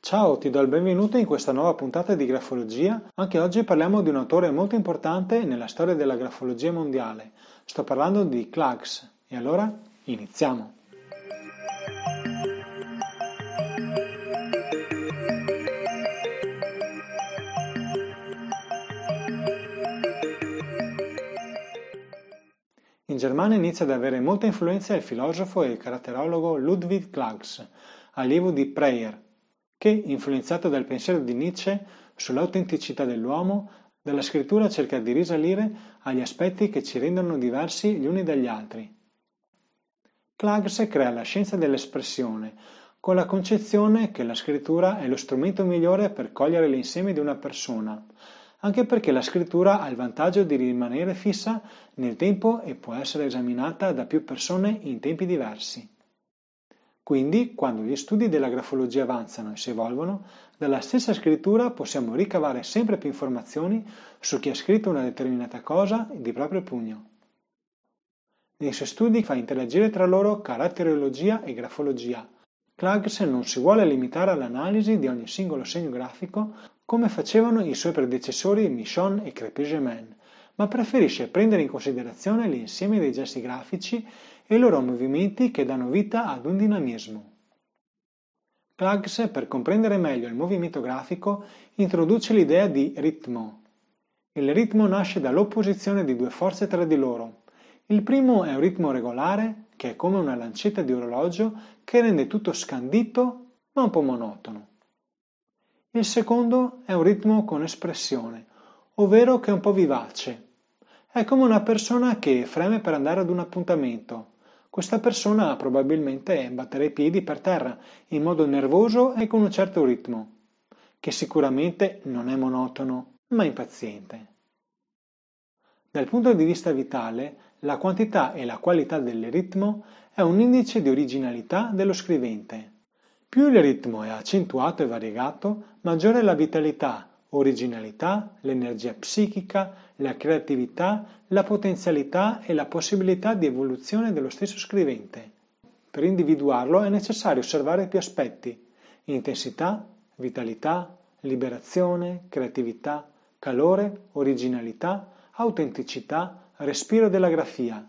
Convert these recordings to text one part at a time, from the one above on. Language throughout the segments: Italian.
Ciao, ti do il benvenuto in questa nuova puntata di Grafologia. Anche oggi parliamo di un autore molto importante nella storia della grafologia mondiale. Sto parlando di Clugs. E allora, iniziamo! In Germania inizia ad avere molta influenza il filosofo e caratterologo Ludwig Klages, allievo di Preyer, che, influenzato dal pensiero di Nietzsche sull'autenticità dell'uomo, dalla scrittura cerca di risalire agli aspetti che ci rendono diversi gli uni dagli altri. Klages crea la scienza dell'espressione, con la concezione che la scrittura è lo strumento migliore per cogliere l'insieme di una persona, anche perché la scrittura ha il vantaggio di rimanere fissa nel tempo e può essere esaminata da più persone in tempi diversi. Quindi, quando gli studi della grafologia avanzano e si evolvono, dalla stessa scrittura possiamo ricavare sempre più informazioni su chi ha scritto una determinata cosa di proprio pugno. Nei suoi studi fa interagire tra loro caratterologia e grafologia. Klages non si vuole limitare all'analisi di ogni singolo segno grafico come facevano i suoi predecessori Michon e Crépieux-Jamin, ma preferisce prendere in considerazione l'insieme dei gesti grafici e i loro movimenti che danno vita ad un dinamismo. Klages, per comprendere meglio il movimento grafico, introduce l'idea di ritmo. Il ritmo nasce dall'opposizione di due forze tra di loro. Il primo è un ritmo regolare, che è come una lancetta di orologio che rende tutto scandito ma un po' monotono. Il secondo è un ritmo con espressione, ovvero che è un po' vivace. È come una persona che freme per andare ad un appuntamento. Questa persona probabilmente batterà i piedi per terra in modo nervoso e con un certo ritmo, che sicuramente non è monotono, ma impaziente. Dal punto di vista vitale, la quantità e la qualità del ritmo è un indice di originalità dello scrivente. Più il ritmo è accentuato e variegato, maggiore è la vitalità, originalità, l'energia psichica, la creatività, la potenzialità e la possibilità di evoluzione dello stesso scrivente. Per individuarlo è necessario osservare più aspetti: intensità, vitalità, liberazione, creatività, calore, originalità, autenticità, respiro della grafia.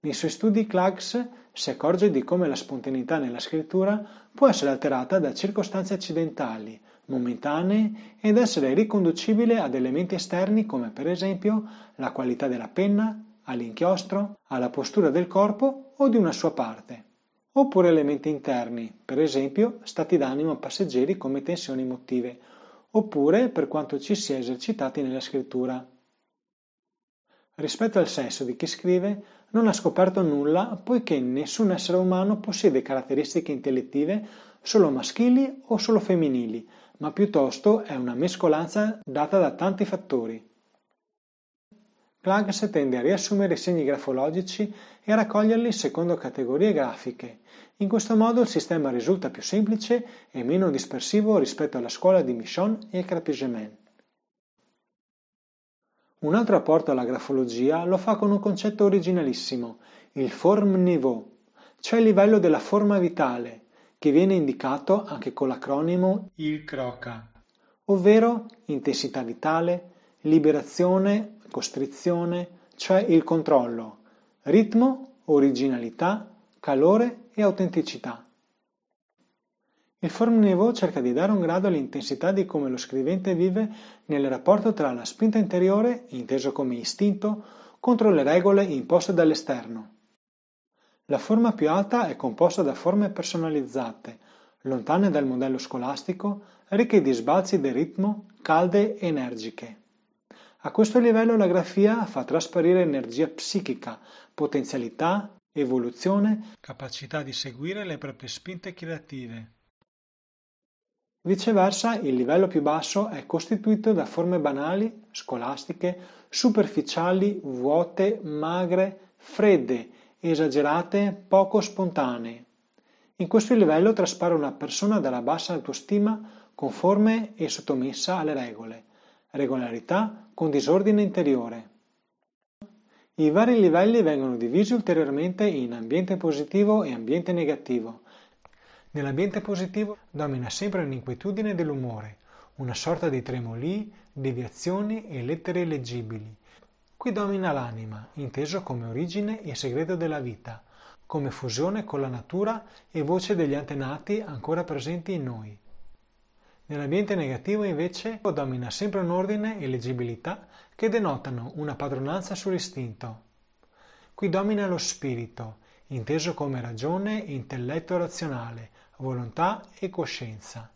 Nei suoi studi Klages si accorge di come la spontaneità nella scrittura può essere alterata da circostanze accidentali, momentanee ed essere riconducibile ad elementi esterni come per esempio la qualità della penna, all'inchiostro, alla postura del corpo o di una sua parte, oppure elementi interni, per esempio stati d'animo passeggeri come tensioni emotive, oppure per quanto ci si è esercitati nella scrittura. Rispetto al sesso di chi scrive, non ha scoperto nulla poiché nessun essere umano possiede caratteristiche intellettive solo maschili o solo femminili, ma piuttosto è una mescolanza data da tanti fattori. Klages tende a riassumere i segni grafologici e a raccoglierli secondo categorie grafiche. In questo modo il sistema risulta più semplice e meno dispersivo rispetto alla scuola di Michon e Crépieux-Jamin. Un altro apporto alla grafologia lo fa con un concetto originalissimo, il form niveau, cioè il livello della forma vitale, che viene indicato anche con l'acronimo ILCROCA, ovvero intensità vitale, liberazione, costrizione, cioè il controllo, ritmo, originalità, calore e autenticità. Il form niveau cerca di dare un grado all'intensità di come lo scrivente vive nel rapporto tra la spinta interiore, inteso come istinto, contro le regole imposte dall'esterno. La forma più alta è composta da forme personalizzate, lontane dal modello scolastico, ricche di sbalzi del ritmo, calde e energiche. A questo livello la grafia fa trasparire energia psichica, potenzialità, evoluzione, capacità di seguire le proprie spinte creative. Viceversa, il livello più basso è costituito da forme banali, scolastiche, superficiali, vuote, magre, fredde, esagerate, poco spontanee. In questo livello traspare una persona dalla bassa autostima, conforme e sottomessa alle regole, regolarità con disordine interiore. I vari livelli vengono divisi ulteriormente in ambiente positivo e ambiente negativo. Nell'ambiente positivo domina sempre l'inquietudine dell'umore, una sorta di tremolii, deviazioni e lettere illeggibili. Qui domina l'anima, inteso come origine e segreto della vita, come fusione con la natura e voce degli antenati ancora presenti in noi. Nell'ambiente negativo invece domina sempre un ordine e leggibilità che denotano una padronanza sull'istinto. Qui domina lo spirito, inteso come ragione, intelletto razionale, volontà e coscienza.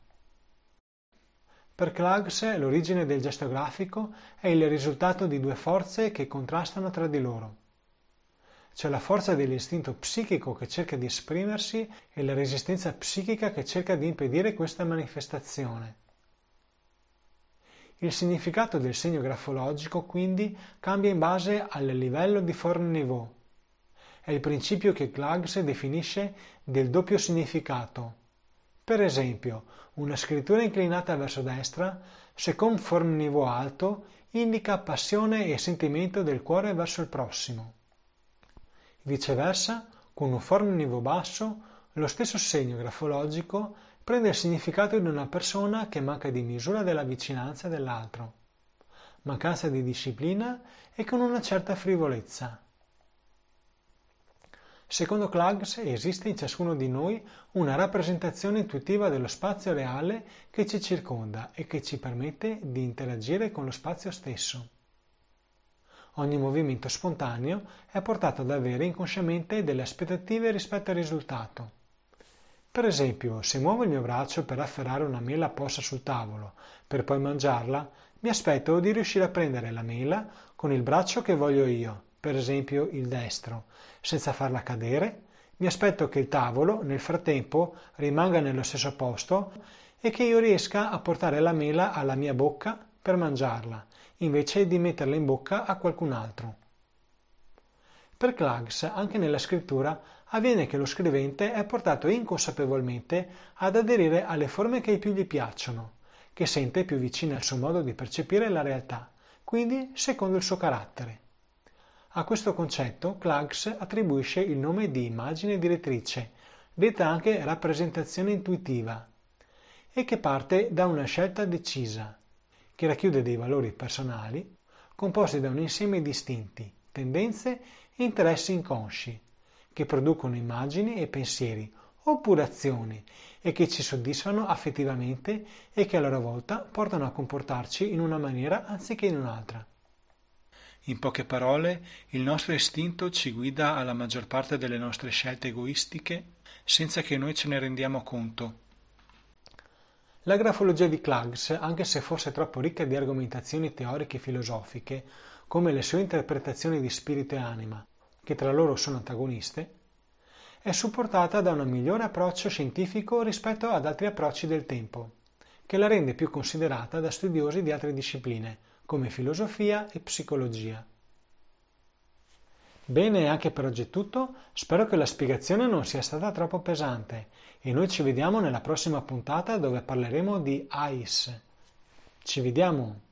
Per Clugs l'origine del gesto grafico è il risultato di due forze che contrastano tra di loro. C'è la forza dell'istinto psichico che cerca di esprimersi e la resistenza psichica che cerca di impedire questa manifestazione. Il significato del segno grafologico quindi cambia in base al livello di form niveau. È il principio che Clugs definisce del doppio significato. Per esempio, una scrittura inclinata verso destra, se con form niveau alto, indica passione e sentimento del cuore verso il prossimo. Viceversa, con un form niveau basso, lo stesso segno grafologico prende il significato di una persona che manca di misura della vicinanza dell'altro, mancanza di disciplina e con una certa frivolezza. Secondo Clugs esiste in ciascuno di noi una rappresentazione intuitiva dello spazio reale che ci circonda e che ci permette di interagire con lo spazio stesso. Ogni movimento spontaneo è portato ad avere inconsciamente delle aspettative rispetto al risultato. Per esempio, se muovo il mio braccio per afferrare una mela posta sul tavolo, per poi mangiarla, mi aspetto di riuscire a prendere la mela con il braccio che voglio io, per esempio il destro, senza farla cadere. Mi aspetto che il tavolo, nel frattempo, rimanga nello stesso posto e che io riesca a portare la mela alla mia bocca per mangiarla, invece di metterla in bocca a qualcun altro. Per Clugs, anche nella scrittura, avviene che lo scrivente è portato inconsapevolmente ad aderire alle forme che più gli piacciono, che sente più vicine al suo modo di percepire la realtà, quindi secondo il suo carattere. A questo concetto Clugs attribuisce il nome di immagine direttrice, detta anche rappresentazione intuitiva, e che parte da una scelta decisa, che racchiude dei valori personali composti da un insieme di istinti, tendenze e interessi inconsci, che producono immagini e pensieri, oppure azioni, e che ci soddisfano affettivamente e che a loro volta portano a comportarci in una maniera anziché in un'altra. In poche parole, il nostro istinto ci guida alla maggior parte delle nostre scelte egoistiche senza che noi ce ne rendiamo conto. La grafologia di Clugs, anche se fosse troppo ricca di argomentazioni teoriche e filosofiche, come le sue interpretazioni di spirito e anima, che tra loro sono antagoniste, è supportata da un migliore approccio scientifico rispetto ad altri approcci del tempo, che la rende più considerata da studiosi di altre discipline, come filosofia e psicologia. Bene, anche per oggi è tutto, spero che la spiegazione non sia stata troppo pesante e noi ci vediamo nella prossima puntata dove parleremo di AIS. Ci vediamo!